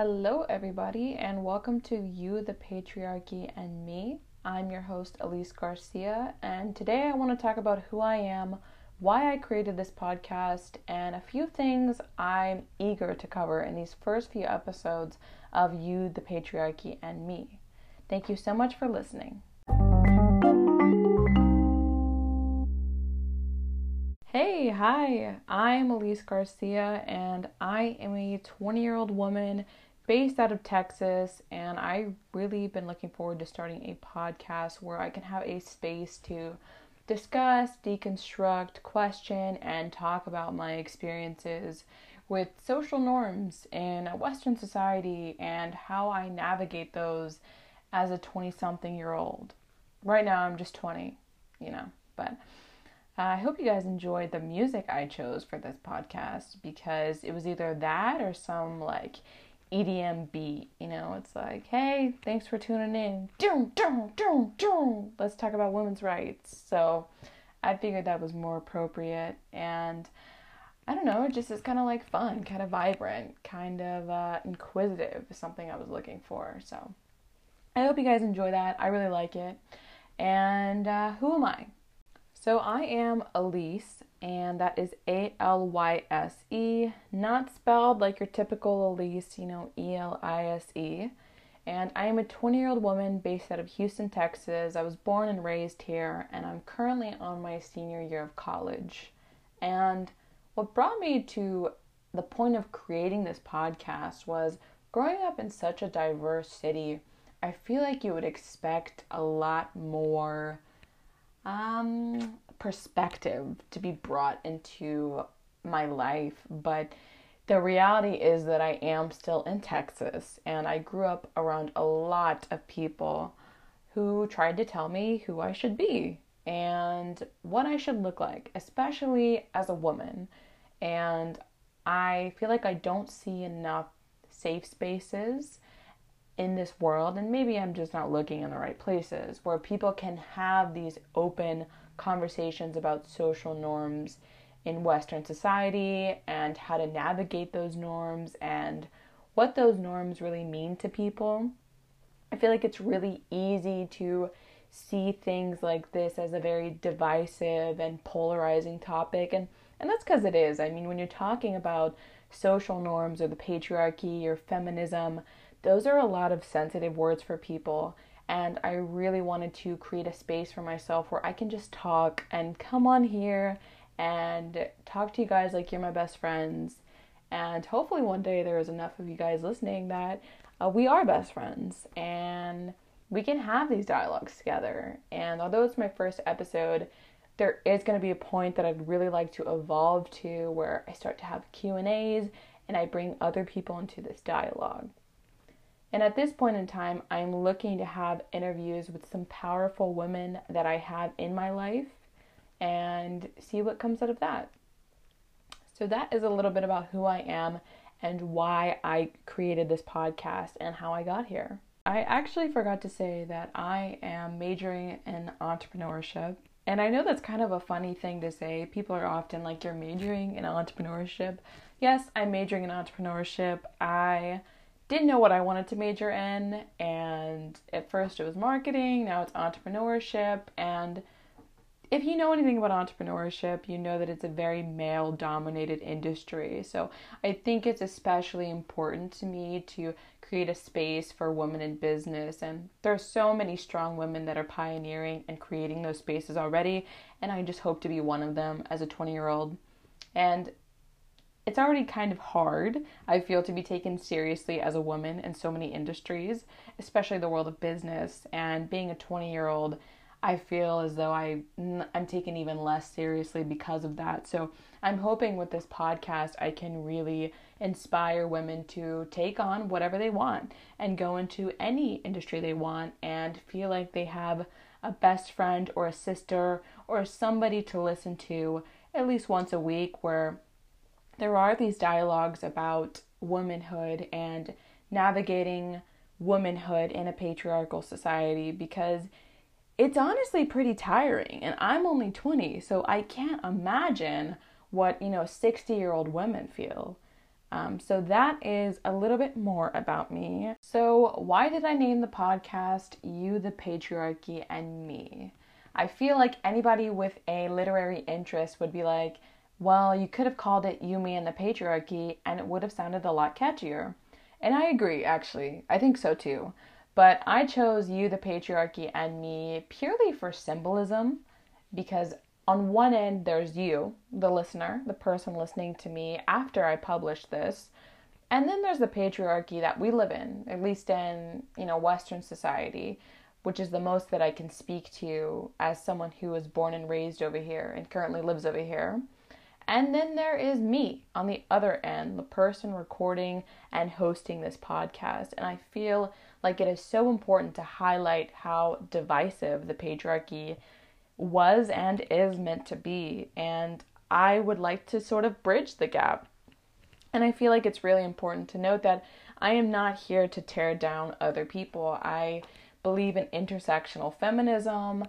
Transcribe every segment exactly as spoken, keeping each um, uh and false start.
Hello everybody, and welcome to You, the Patriarchy, and Me. I'm your host, Alyse Garcia, and today I want to talk about who I am, why I created this podcast, and a few things I'm eager to cover in these first few episodes of You, the Patriarchy, and Me. Thank you so much for listening. Hey, hi, I'm Alyse Garcia, and I am a twenty-year-old woman based out of Texas, and I've really been looking forward to starting a podcast where I can have a space to discuss, deconstruct, question, and talk about my experiences with social norms in Western society and how I navigate those as a twenty-something-year-old. Right now, I'm just twenty, you know, but I hope you guys enjoyed the music I chose for this podcast, because it was either that or some like E D M beat. You know, it's like, hey, thanks for tuning in. Doom, doom, doom, doom. Let's talk about women's rights. So I figured that was more appropriate. And I don't know, it just is kind of like fun, kind of vibrant, kind of uh, inquisitive is something I was looking for. So I hope you guys enjoy that. I really like it. And uh, who am I? So I am Alyse, and that is A L Y S E, not spelled like your typical Alyse, you know, E L I S E. And I am a twenty-year-old woman based out of Houston, Texas. I was born and raised here, and I'm currently on my senior year of college. And what brought me to the point of creating this podcast was growing up in such a diverse city, I feel like you would expect a lot more Um, perspective to be brought into my life, but the reality is that I am still in Texas, and I grew up around a lot of people who tried to tell me who I should be and what I should look like, especially as a woman. And I feel like I don't see enough safe spaces in this world, and maybe I'm just not looking in the right places, where people can have these open conversations about social norms in Western society and how to navigate those norms and what those norms really mean to people. I feel like it's really easy to see things like this as a very divisive and polarizing topic, and, and that's because it is. I mean, when you're talking about social norms or the patriarchy or feminism, those are a lot of sensitive words for people, and I really wanted to create a space for myself where I can just talk and come on here and talk to you guys like you're my best friends. And hopefully one day there is enough of you guys listening that uh, we are best friends and we can have these dialogues together. And although it's my first episode, there is going to be a point that I'd really like to evolve to where I start to have Q and A's and I bring other people into this dialogue. And at this point in time, I'm looking to have interviews with some powerful women that I have in my life and see what comes out of that. So that is a little bit about who I am and why I created this podcast and how I got here. I actually forgot to say that I am majoring in entrepreneurship. And I know that's kind of a funny thing to say. People are often like, you're majoring in entrepreneurship. Yes, I'm majoring in entrepreneurship. I didn't know what I wanted to major in, and at first it was marketing, now it's entrepreneurship. And if you know anything about entrepreneurship, you know that it's a very male-dominated industry. So I think it's especially important to me to create a space for women in business, and there are so many strong women that are pioneering and creating those spaces already, and I just hope to be one of them as a twenty-year-old. And it's already kind of hard, I feel, to be taken seriously as a woman in so many industries, especially the world of business. And being a twenty-year-old, I feel as though I, I'm taken even less seriously because of that. So I'm hoping with this podcast, I can really inspire women to take on whatever they want and go into any industry they want and feel like they have a best friend or a sister or somebody to listen to at least once a week, where there are these dialogues about womanhood and navigating womanhood in a patriarchal society, because it's honestly pretty tiring, and I'm only twenty, so I can't imagine what, you know, sixty-year-old women feel. Um, so that is a little bit more about me. So why did I name the podcast You, the Patriarchy, and Me? I feel like anybody with a literary interest would be like, well, you could have called it You, Me, and the Patriarchy, and it would have sounded a lot catchier. And I agree, actually. I think so too. But I chose You, the Patriarchy, and Me purely for symbolism, because on one end, there's you, the listener, the person listening to me after I publish this. And then there's the patriarchy that we live in, at least in, you know, Western society, which is the most that I can speak to as someone who was born and raised over here and currently lives over here. And then there is me on the other end, the person recording and hosting this podcast. And I feel like it is so important to highlight how divisive the patriarchy was and is meant to be. And I would like to sort of bridge the gap. And I feel like it's really important to note that I am not here to tear down other people. I believe in intersectional feminism.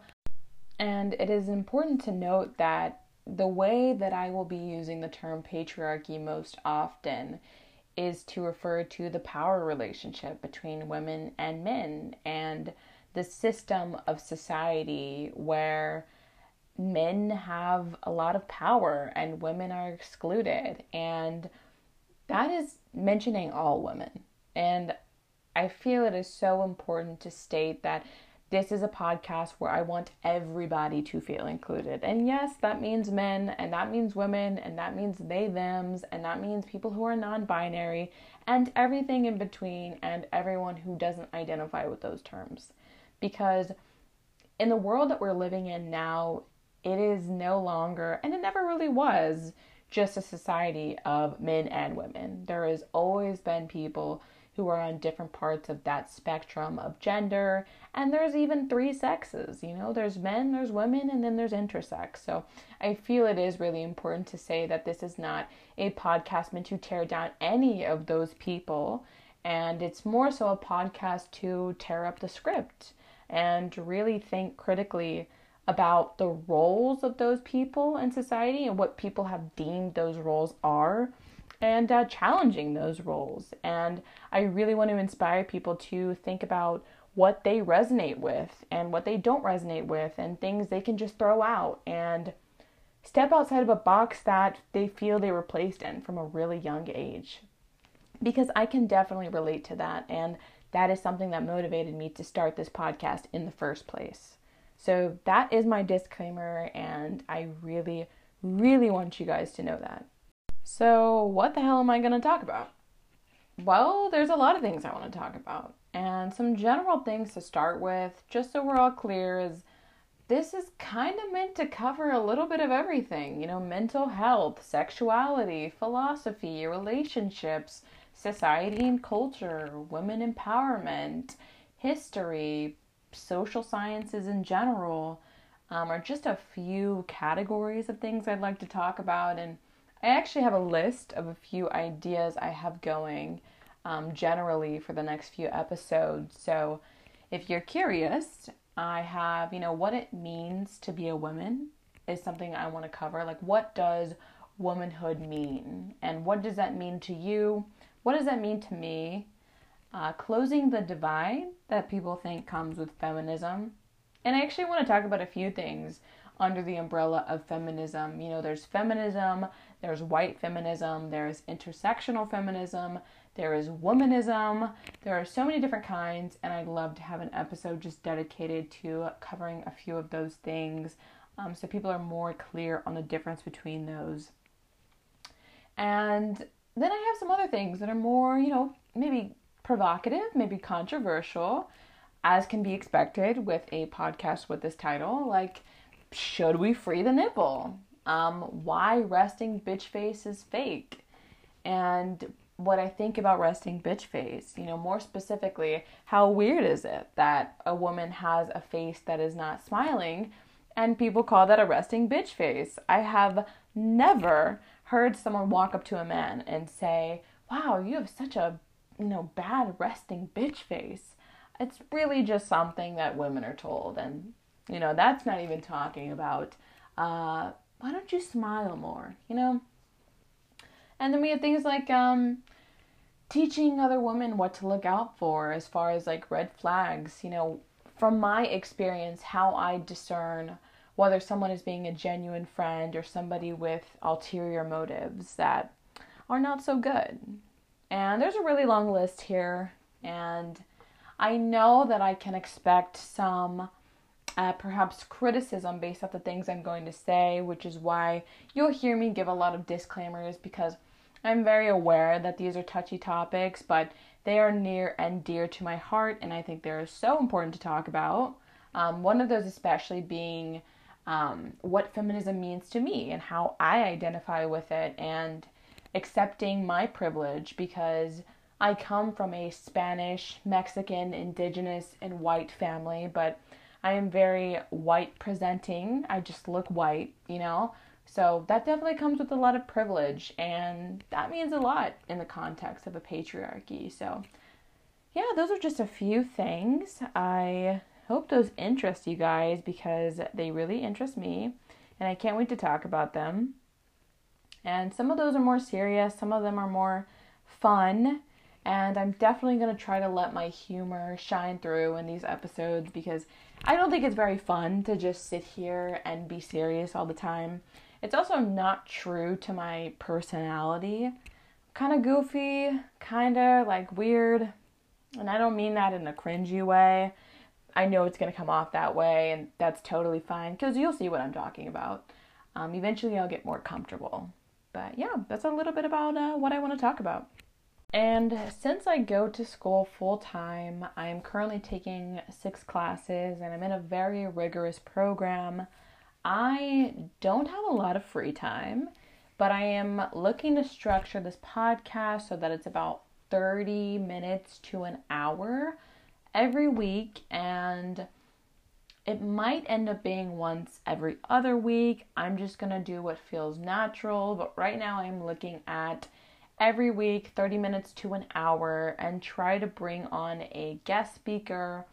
And it is important to note that the way that I will be using the term patriarchy most often is to refer to the power relationship between women and men and the system of society where men have a lot of power and women are excluded. And that is mentioning all women. And I feel it is so important to state that this is a podcast where I want everybody to feel included. And yes, that means men, and that means women, and that means they, thems, and that means people who are non-binary, and everything in between, and everyone who doesn't identify with those terms. Because in the world that we're living in now, it is no longer, and it never really was, just a society of men and women. There has always been people who are on different parts of that spectrum of gender, and there's even three sexes, you know, there's men, there's women, and then there's intersex. So I feel it is really important to say that this is not a podcast meant to tear down any of those people, and it's more so a podcast to tear up the script and really think critically about the roles of those people in society and what people have deemed those roles are, and uh, challenging those roles. And I really want to inspire people to think about what they resonate with and what they don't resonate with and things they can just throw out and step outside of a box that they feel they were placed in from a really young age. Because I can definitely relate to that, and that is something that motivated me to start this podcast in the first place. So that is my disclaimer, and I really, really want you guys to know that. So what the hell am I going to talk about? Well, there's a lot of things I want to talk about, and some general things to start with, just so we're all clear, is this is kind of meant to cover a little bit of everything, you know, mental health, sexuality, philosophy, relationships, society and culture, women empowerment, history, social sciences in general, um, are just a few categories of things I'd like to talk about. And I actually have a list of a few ideas I have going um, generally for the next few episodes. So if you're curious, I have, you know, what it means to be a woman is something I want to cover. Like, what does womanhood mean? And what does that mean to you? What does that mean to me? Uh, closing the divide that people think comes with feminism. And I actually want to talk about a few things under the umbrella of feminism. You know, there's feminism, there's white feminism, there's intersectional feminism, there is womanism. There are so many different kinds, and I'd love to have an episode just dedicated to covering a few of those things, um, so people are more clear on the difference between those. And then I have some other things that are more, you know, maybe provocative, maybe controversial, as can be expected with a podcast with this title, like, should we free the nipple? Um, why resting bitch face is fake? And what I think about resting bitch face, you know, more specifically, how weird is it that a woman has a face that is not smiling and people call that a resting bitch face? I have never heard someone walk up to a man and say, wow, you have such a, you know, bad resting bitch face. It's really just something that women are told. And you know, that's not even talking about, uh, why don't you smile more? You know, And then we had things like um, teaching other women what to look out for as far as like red flags. You know, from my experience, how I discern whether someone is being a genuine friend or somebody with ulterior motives that are not so good. And there's a really long list here, and I know that I can expect some uh, perhaps criticism based off the things I'm going to say, which is why you'll hear me give a lot of disclaimers, because I'm very aware that these are touchy topics, but they are near and dear to my heart, and I think they're so important to talk about. Um, one of those especially being um, what feminism means to me and how I identify with it, and accepting my privilege, because I come from a Spanish, Mexican, indigenous, and white family, but I am very white presenting. I just look white, you know? So that definitely comes with a lot of privilege, and that means a lot in the context of a patriarchy. So yeah, those are just a few things. I hope those interest you guys, because they really interest me, and I can't wait to talk about them. And some of those are more serious, some of them are more fun. And I'm definitely going to try to let my humor shine through in these episodes, because I don't think it's very fun to just sit here and be serious all the time. It's also not true to my personality. Kind of goofy, kind of like weird. And I don't mean that in a cringy way. I know it's going to come off that way, and that's totally fine, because you'll see what I'm talking about. Um, eventually I'll get more comfortable. But yeah, that's a little bit about uh, what I want to talk about. And since I go to school full-time, I'm currently taking six classes, and I'm in a very rigorous program. I don't have a lot of free time, but I am looking to structure this podcast so that it's about thirty minutes to an hour every week, and it might end up being once every other week. I'm just going to do what feels natural, but right now I'm looking at every week, thirty minutes to an hour, and try to bring on a guest speaker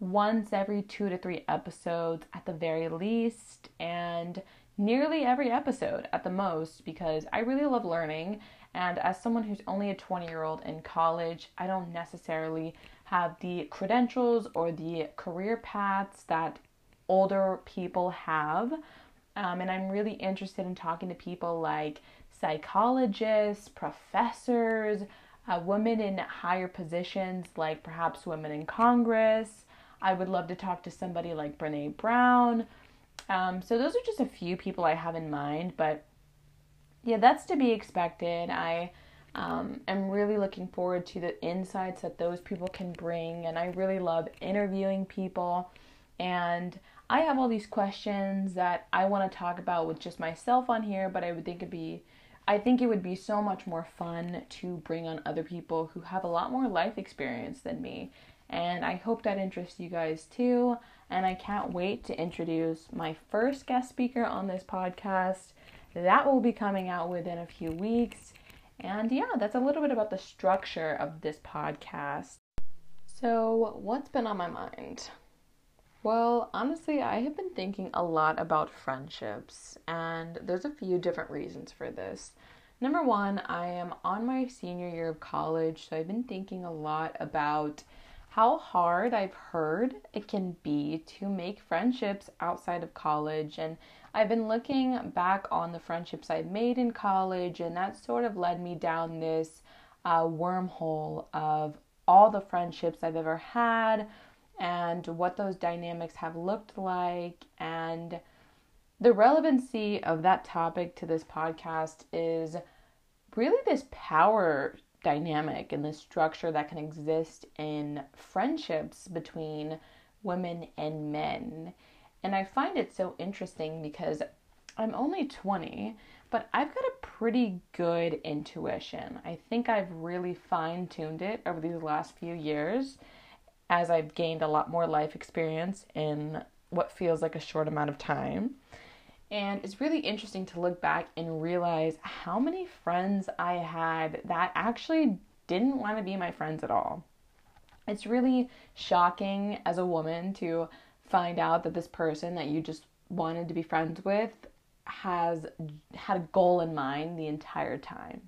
once every two to three episodes at the very least, and nearly every episode at the most, because I really love learning. And as someone who's only a twenty year old in college, I don't necessarily have the credentials or the career paths that older people have. Um, and I'm really interested in talking to people like psychologists, professors, uh, women in higher positions, like perhaps women in Congress. I would love to talk to somebody like Brene Brown. Um, so those are just a few people I have in mind, but yeah, that's to be expected. I um, am really looking forward to the insights that those people can bring, and I really love interviewing people, and I have all these questions that I want to talk about with just myself on here, but I would think it'd be I think it would be so much more fun to bring on other people who have a lot more life experience than me. And I hope that interests you guys too. And I can't wait to introduce my first guest speaker on this podcast. That will be coming out within a few weeks. And yeah, that's a little bit about the structure of this podcast. So, what's been on my mind? Well, honestly, I have been thinking a lot about friendships, and there's a few different reasons for this. Number one, I am on my senior year of college, so I've been thinking a lot about how hard I've heard it can be to make friendships outside of college, and I've been looking back on the friendships I've made in college, and that sort of led me down this uh, wormhole of all the friendships I've ever had, and what those dynamics have looked like. And the relevancy of that topic to this podcast is really this power dynamic and this structure that can exist in friendships between women and men. And I find it so interesting because I'm only twenty, but I've got a pretty good intuition. I think I've really fine-tuned it over these last few years, as I've gained a lot more life experience in what feels like a short amount of time. And it's really interesting to look back and realize how many friends I had that actually didn't want to be my friends at all. It's really shocking as a woman to find out that this person that you just wanted to be friends with has had a goal in mind the entire time.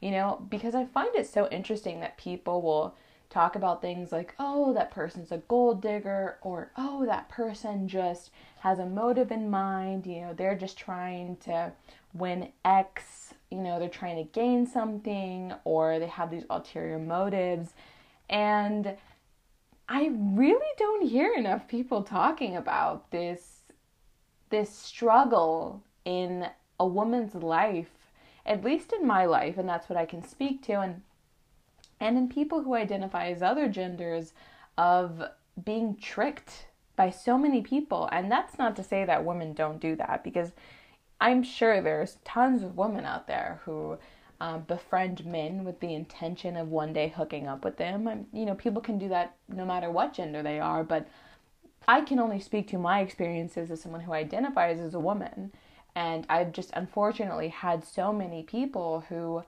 you know, because I find it so interesting that people will talk about things like, oh, that person's a gold digger, or, oh, that person just has a motive in mind, you know, they're just trying to win X, you know, they're trying to gain something, or they have these ulterior motives. And I really don't hear enough people talking about this, this struggle in a woman's life, at least in my life, and that's what I can speak to, and and in people who identify as other genders, of being tricked by so many people. And that's not to say that women don't do that, because I'm sure there's tons of women out there who um, befriend men with the intention of one day hooking up with them. I'm, you know, people can do that no matter what gender they are, but I can only speak to my experiences as someone who identifies as a woman. And I've just unfortunately had so many people who,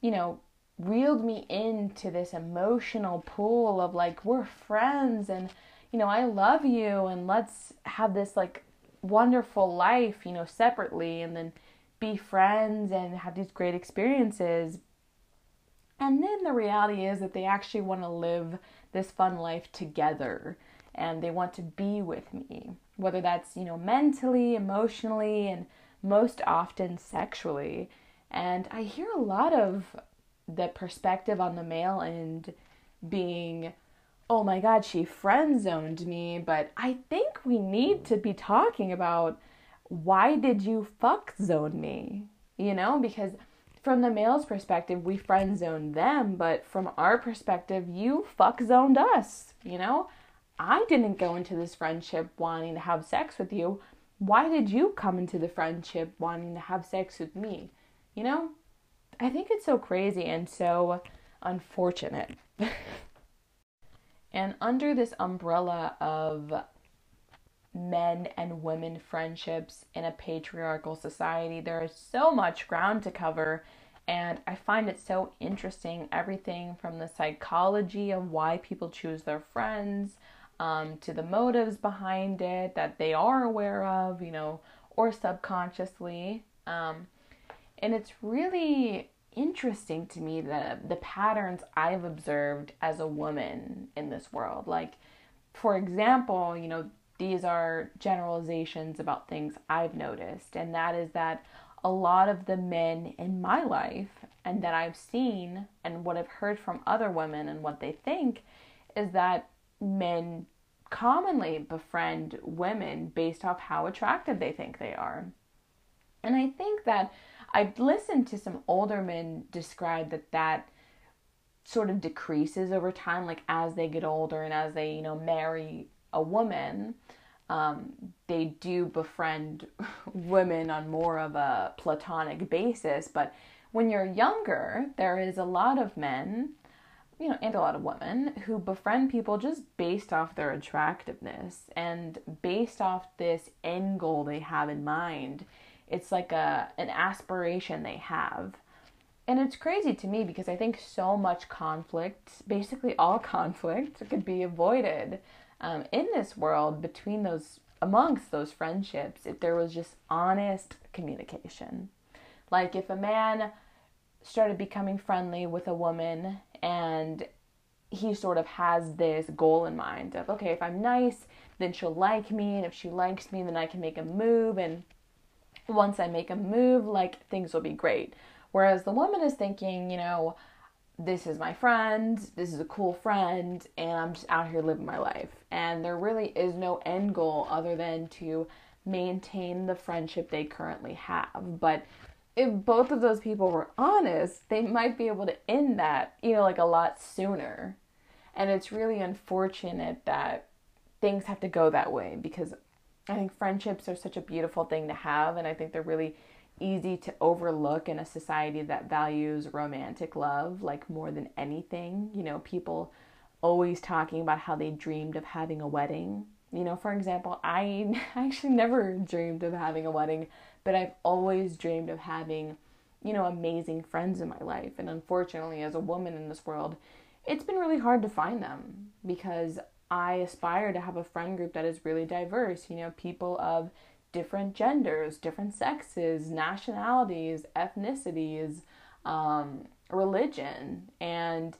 you know, reeled me into this emotional pool of like, we're friends and, you know, I love you and let's have this like wonderful life, you know, separately, and then be friends and have these great experiences. And then the reality is that they actually want to live this fun life together and they want to be with me, whether that's, you know, mentally, emotionally, and most often sexually. And I hear a lot of the perspective on the male end being, oh my God, she friend zoned me. But I think we need to be talking about, why did you fuck zone me? You know, because from the male's perspective, we friend zoned them, but from our perspective, you fuck zoned us. You know, I didn't go into this friendship wanting to have sex with you. Why did you come into the friendship wanting to have sex with me? You know, I think it's so crazy and so unfortunate. And under this umbrella of men and women friendships in a patriarchal society, there is so much ground to cover. And I find it so interesting, everything from the psychology of why people choose their friends, um, to the motives behind it that they are aware of, you know, or subconsciously. Um, And it's really interesting to me that the patterns I've observed as a woman in this world. Like, for example, you know, these are generalizations about things I've noticed. And that is that a lot of the men in my life, and that I've seen, and what I've heard from other women and what they think, is that men commonly befriend women based off how attractive they think they are. And I think that I've listened to some older men describe that that sort of decreases over time, like as they get older and as they, you know, marry a woman, um, they do befriend women on more of a platonic basis. But when you're younger, there is a lot of men, you know, and a lot of women who befriend people just based off their attractiveness and based off this end goal they have in mind. It's like a an aspiration they have. And it's crazy to me because I think so much conflict, basically all conflict, could be avoided um, in this world between those, amongst those friendships, if there was just honest communication. Like if a man started becoming friendly with a woman and he sort of has this goal in mind of, okay, if I'm nice, then she'll like me. And if she likes me, then I can make a move, and once I make a move, like, things will be great. Whereas the woman is thinking, you know, this is my friend, this is a cool friend, and I'm just out here living my life. And there really is no end goal other than to maintain the friendship they currently have. But if both of those people were honest, they might be able to end that, you know, like a lot sooner. And it's really unfortunate that things have to go that way, because I think friendships are such a beautiful thing to have, and I think they're really easy to overlook in a society that values romantic love, like, more than anything. You know, people always talking about how they dreamed of having a wedding. You know, for example, I actually never dreamed of having a wedding, but I've always dreamed of having, you know, amazing friends in my life. And unfortunately, as a woman in this world, it's been really hard to find them, because I aspire to have a friend group that is really diverse, you know, people of different genders, different sexes, nationalities, ethnicities, um, religion. And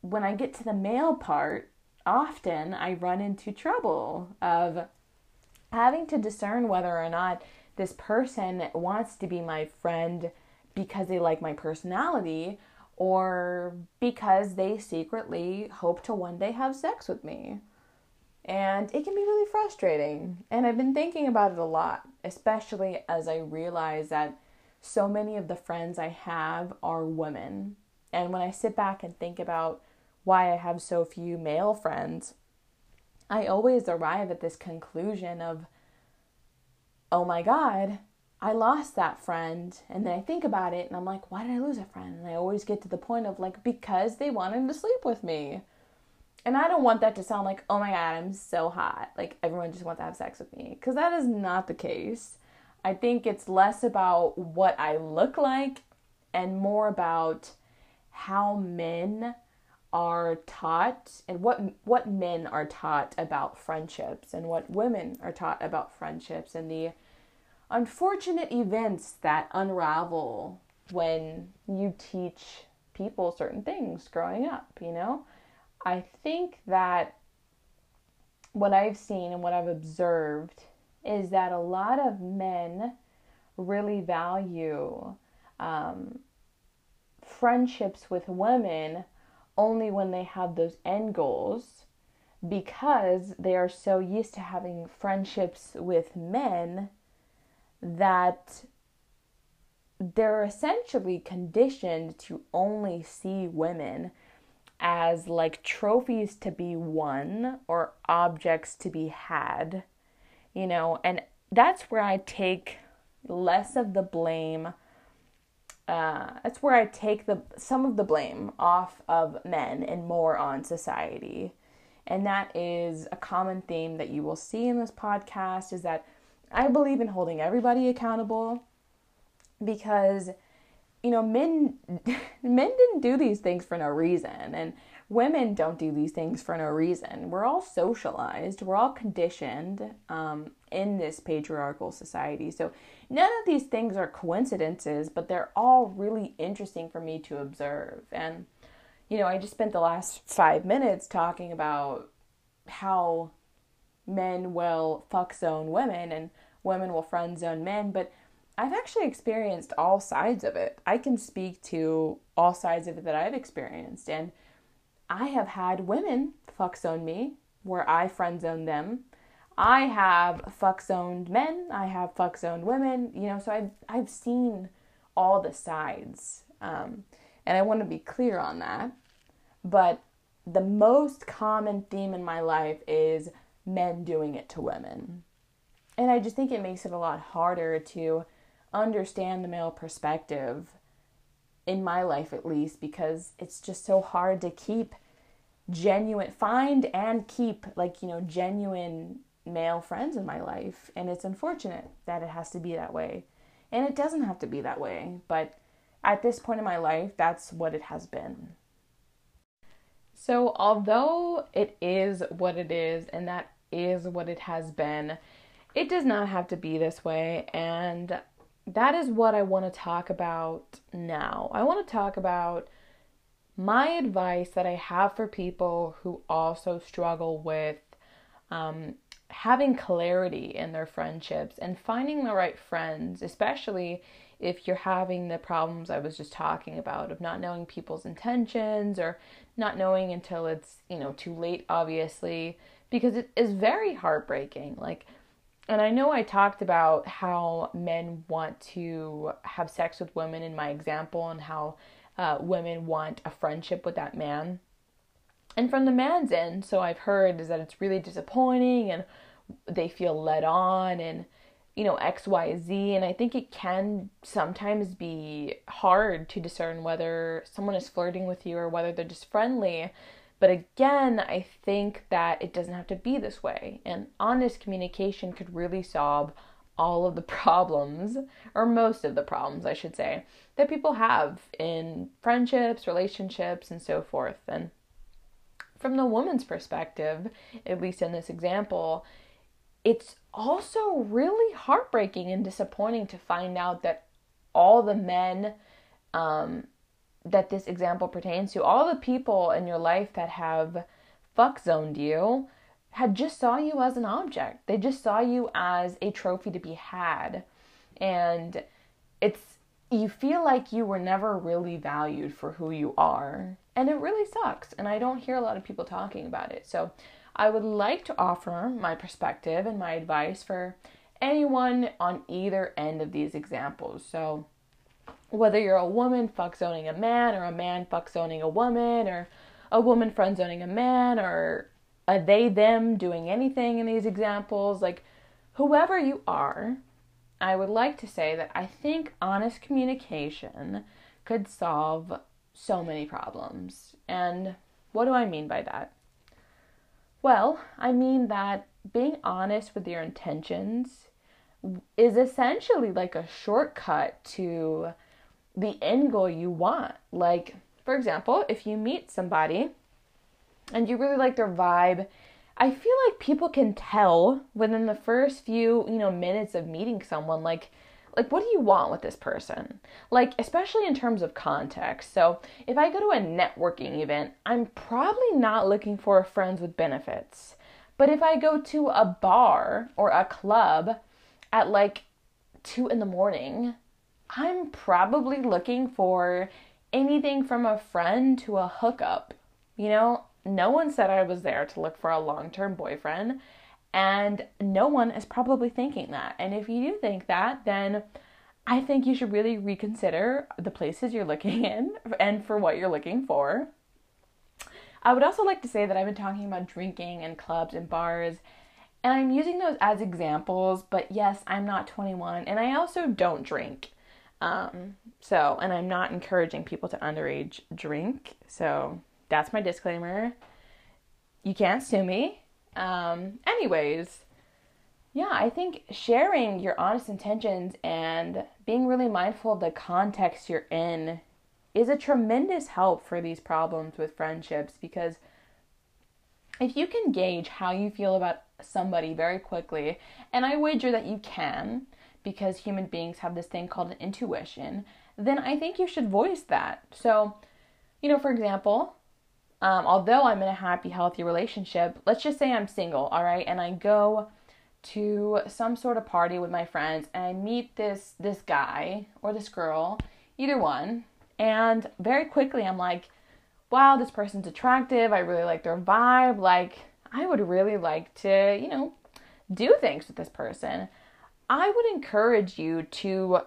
when I get to the male part, often I run into trouble of having to discern whether or not this person wants to be my friend because they like my personality or because they secretly hope to one day have sex with me. And it can be really frustrating. And I've been thinking about it a lot, especially as I realize that so many of the friends I have are women. And when I sit back and think about why I have so few male friends, I always arrive at this conclusion of, oh my God, I lost that friend. And then I think about it and I'm like, why did I lose a friend? And I always get to the point of like, because they wanted to sleep with me. And I don't want that to sound like, oh my God, I'm so hot. Like everyone just wants to have sex with me. Because that is not the case. I think it's less about what I look like and more about how men are taught and what what men are taught about friendships and what women are taught about friendships and the unfortunate events that unravel when you teach people certain things growing up, you know? I think that what I've seen and what I've observed is that a lot of men really value um, friendships with women only when they have those end goals, because they are so used to having friendships with men that they're essentially conditioned to only see women as like trophies to be won or objects to be had, you know, and that's where I take less of the blame. Uh, that's where I take the some of the blame off of men and more on society. And that is a common theme that you will see in this podcast, is that I believe in holding everybody accountable because, you know, men men didn't do these things for no reason, and women don't do these things for no reason. We're all socialized, we're all conditioned um, in this patriarchal society. So none of these things are coincidences, but they're all really interesting for me to observe. And, you know, I just spent the last five minutes talking about how men will fuck zone women and women will friend zone men, but I've actually experienced all sides of it. I can speak to all sides of it that I've experienced. And I have had women fuck zone me where I friend zone them. I have fuck zoned men. I have fuck zoned women. You know, so I've I've seen all the sides, um, and I want to be clear on that. But the most common theme in my life is men doing it to women, and I just think it makes it a lot harder to understand the male perspective in my life, at least, because it's just so hard to keep genuine, find and keep like you know genuine. male friends in my life, and it's unfortunate that it has to be that way, and it doesn't have to be that way, but at this point in my life, that's what it has been. So although it is what it is, and that is what it has been, it does not have to be this way, and that is what I want to talk about now. I want to talk about my advice that I have for people who also struggle with um, having clarity in their friendships and finding the right friends, especially if you're having the problems I was just talking about of not knowing people's intentions or not knowing until it's, you know, too late, obviously, because it is very heartbreaking. Like, and I know I talked about how men want to have sex with women in my example and how uh, women want a friendship with that man. And from the man's end, so I've heard, is that it's really disappointing and they feel led on and, you know, X, Y, Z. And I think it can sometimes be hard to discern whether someone is flirting with you or whether they're just friendly. But again, I think that it doesn't have to be this way. And honest communication could really solve all of the problems, or most of the problems, I should say, that people have in friendships, relationships, and so forth. And from the woman's perspective, at least in this example, it's also really heartbreaking and disappointing to find out that all the men um, that this example pertains to. All the people in your life that have fuck zoned you had just saw you as an object. They just saw you as a trophy to be had. And it's, you feel like you were never really valued for who you are. And it really sucks. And I don't hear a lot of people talking about it. So I would like to offer my perspective and my advice for anyone on either end of these examples. So whether you're a woman fuck zoning a man, or a man fuck zoning a woman, or a woman friend zoning a man, or a they them doing anything in these examples, like whoever you are, I would like to say that I think honest communication could solve so many problems. And what do I mean by that? Well, I mean that being honest with your intentions is essentially like a shortcut to the end goal you want. Like, for example, if you meet somebody and you really like their vibe, I feel like people can tell within the first few, you know, minutes of meeting someone, like, like, what do you want with this person? Like, especially in terms of context. So if I go to a networking event, I'm probably not looking for friends with benefits. But if I go to a bar or a club at like two in the morning, I'm probably looking for anything from a friend to a hookup. You know, no one said I was there to look for a long-term boyfriend. And no one is probably thinking that. And if you do think that, then I think you should really reconsider the places you're looking in and for what you're looking for. I would also like to say that I've been talking about drinking and clubs and bars, and I'm using those as examples, but yes, I'm not twenty-one, and I also don't drink. Um, so, and I'm not encouraging people to underage drink. So that's my disclaimer. You can't sue me. Um, anyways, yeah, I think sharing your honest intentions and being really mindful of the context you're in is a tremendous help for these problems with friendships, because if you can gauge how you feel about somebody very quickly, and I wager that you can, because human beings have this thing called an intuition, then I think you should voice that. So, you know, for example, Um, although I'm in a happy, healthy relationship, let's just say I'm single, all right? And I go to some sort of party with my friends and I meet this this guy or this girl, either one. And very quickly I'm like, wow, this person's attractive. I really like their vibe. Like, I would really like to, you know, do things with this person. I would encourage you to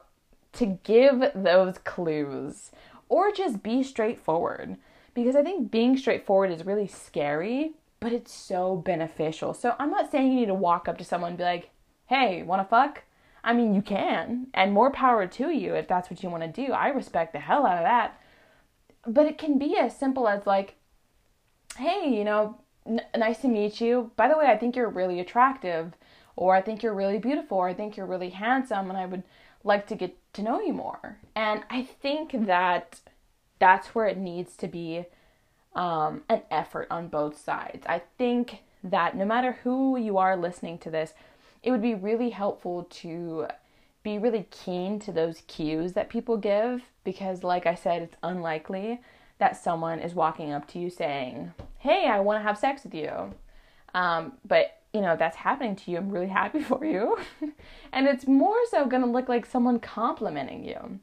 to give those clues or just be straightforward. Because I think being straightforward is really scary, but it's so beneficial. So I'm not saying you need to walk up to someone and be like, hey, wanna fuck? I mean, you can, and more power to you if that's what you wanna do. I respect the hell out of that. But it can be as simple as like, hey, you know, n- nice to meet you. By the way, I think you're really attractive, or I think you're really beautiful, or I think you're really handsome, and I would like to get to know you more. And I think that that's where it needs to be um, an effort on both sides. I think that no matter who you are listening to this, it would be really helpful to be really keen to those cues that people give, because like I said, it's unlikely that someone is walking up to you saying, hey, I want to have sex with you. Um, but, you know, if that's happening to you, I'm really happy for you. And it's more so going to look like someone complimenting you.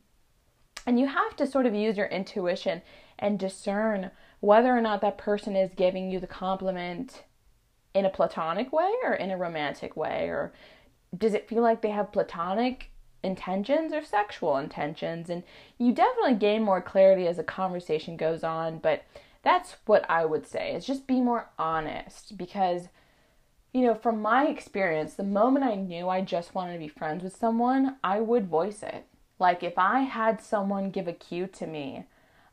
And you have to sort of use your intuition and discern whether or not that person is giving you the compliment in a platonic way or in a romantic way, or does it feel like they have platonic intentions or sexual intentions? And you definitely gain more clarity as the conversation goes on, but that's what I would say, is just be more honest, because, you know, from my experience, the moment I knew I just wanted to be friends with someone, I would voice it. Like, if I had someone give a cue to me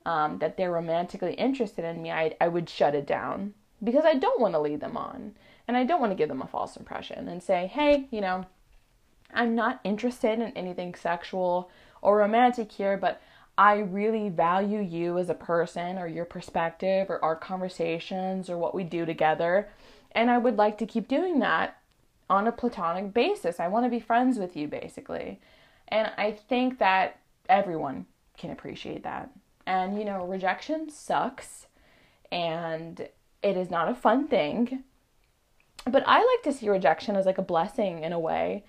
um, that they're romantically interested in me, I, I would shut it down, because I don't want to lead them on, and I don't want to give them a false impression and say, hey, you know, I'm not interested in anything sexual or romantic here, but I really value you as a person, or your perspective, or our conversations, or what we do together, and I would like to keep doing that on a platonic basis. I want to be friends with you, basically. And I think that everyone can appreciate that. And, you know, rejection sucks and it is not a fun thing, but I like to see rejection as like a blessing in a way.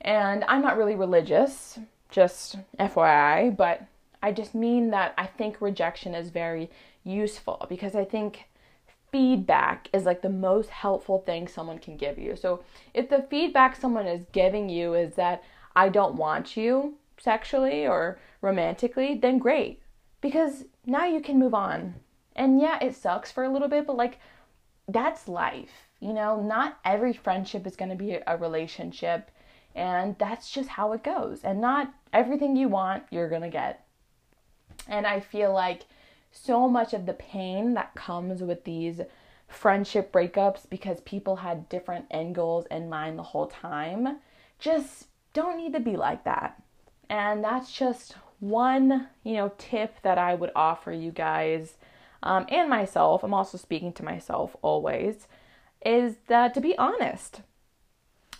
And I'm not really religious, just F Y I, but I just mean that I think rejection is very useful because I think feedback is like the most helpful thing someone can give you. So if the feedback someone is giving you is that I don't want you sexually or romantically, then great, because now you can move on. And yeah, it sucks for a little bit, but like that's life, you know, not every friendship is going to be a relationship, and that's just how it goes. And not everything you want, you're going to get. And I feel like so much of the pain that comes with these friendship breakups, because people had different end goals in mind the whole time, just don't need to be like that. And that's just one, you know, tip that I would offer you guys, um, and myself. I'm also speaking to myself always, is that to be honest.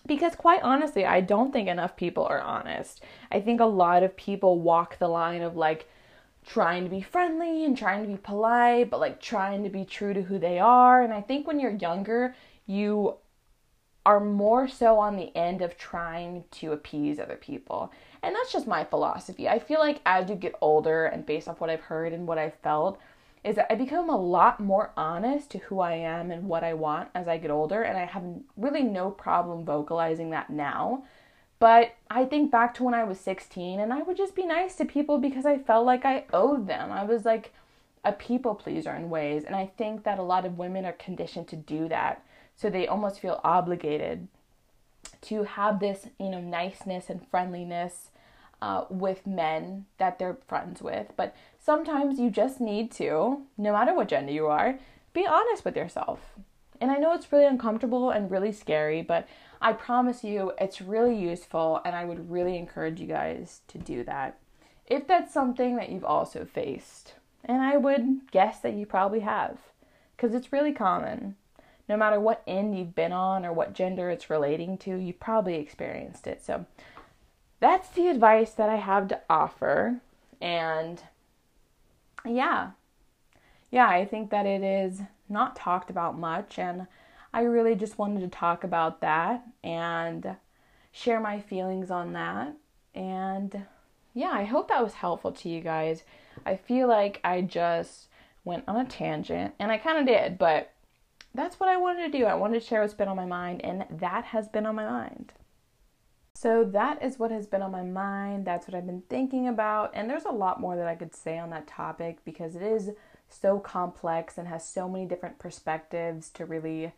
Because quite honestly, I don't think enough people are honest. I think a lot of people walk the line of like, trying to be friendly and trying to be polite, but like trying to be true to who they are. And I think when you're younger, you are more so on the end of trying to appease other people. And that's just my philosophy. I feel like as you get older, and based off what I've heard and what I've felt, is that I become a lot more honest to who I am and what I want as I get older. And I have really no problem vocalizing that now. But I think back to when I was sixteen, and I would just be nice to people because I felt like I owed them. I was like a people pleaser in ways. And I think that a lot of women are conditioned to do that. So they almost feel obligated to have this, you know, niceness and friendliness uh, with men that they're friends with. But sometimes you just need to, no matter what gender you are, be honest with yourself. And I know it's really uncomfortable and really scary, but I promise you it's really useful, and I would really encourage you guys to do that if that's something that you've also faced. And I would guess that you probably have, because it's really common. No matter what end you've been on or what gender it's relating to, you probably experienced it. So that's the advice that I have to offer. And yeah, yeah, I think that it is not talked about much, and I really just wanted to talk about that and share my feelings on that. And yeah, I hope that was helpful to you guys. I feel like I just went on a tangent, and I kind of did, but that's what I wanted to do. I wanted to share what's been on my mind, and that has been on my mind. So that is what has been on my mind. That's what I've been thinking about. And there's a lot more that I could say on that topic, because it is so complex and has so many different perspectives to really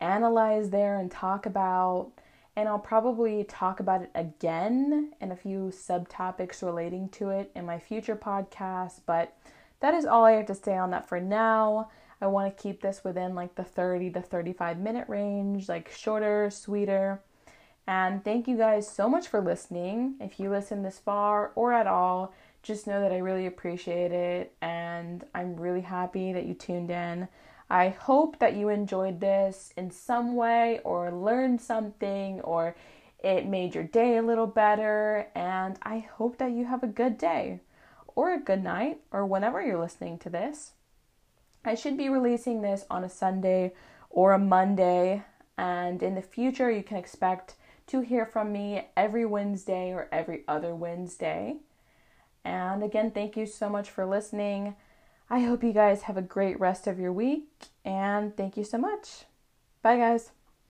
analyze there and talk about. And I'll probably talk about it again and a few subtopics relating to it in my future podcast. But that is all I have to say on that for now. I want to keep this within like the thirty to thirty-five minute range, like shorter, sweeter. And thank you guys so much for listening. If you listen this far or at all, just know that I really appreciate it, and I'm really happy that you tuned in. I hope that you enjoyed this in some way, or learned something, or it made your day a little better, and I hope that you have a good day, or a good night, or whenever you're listening to this. I should be releasing this on a Sunday or a Monday, and in the future you can expect to hear from me every Wednesday or every other Wednesday. And again, thank you so much for listening. I hope you guys have a great rest of your week, and thank you so much. Bye, guys.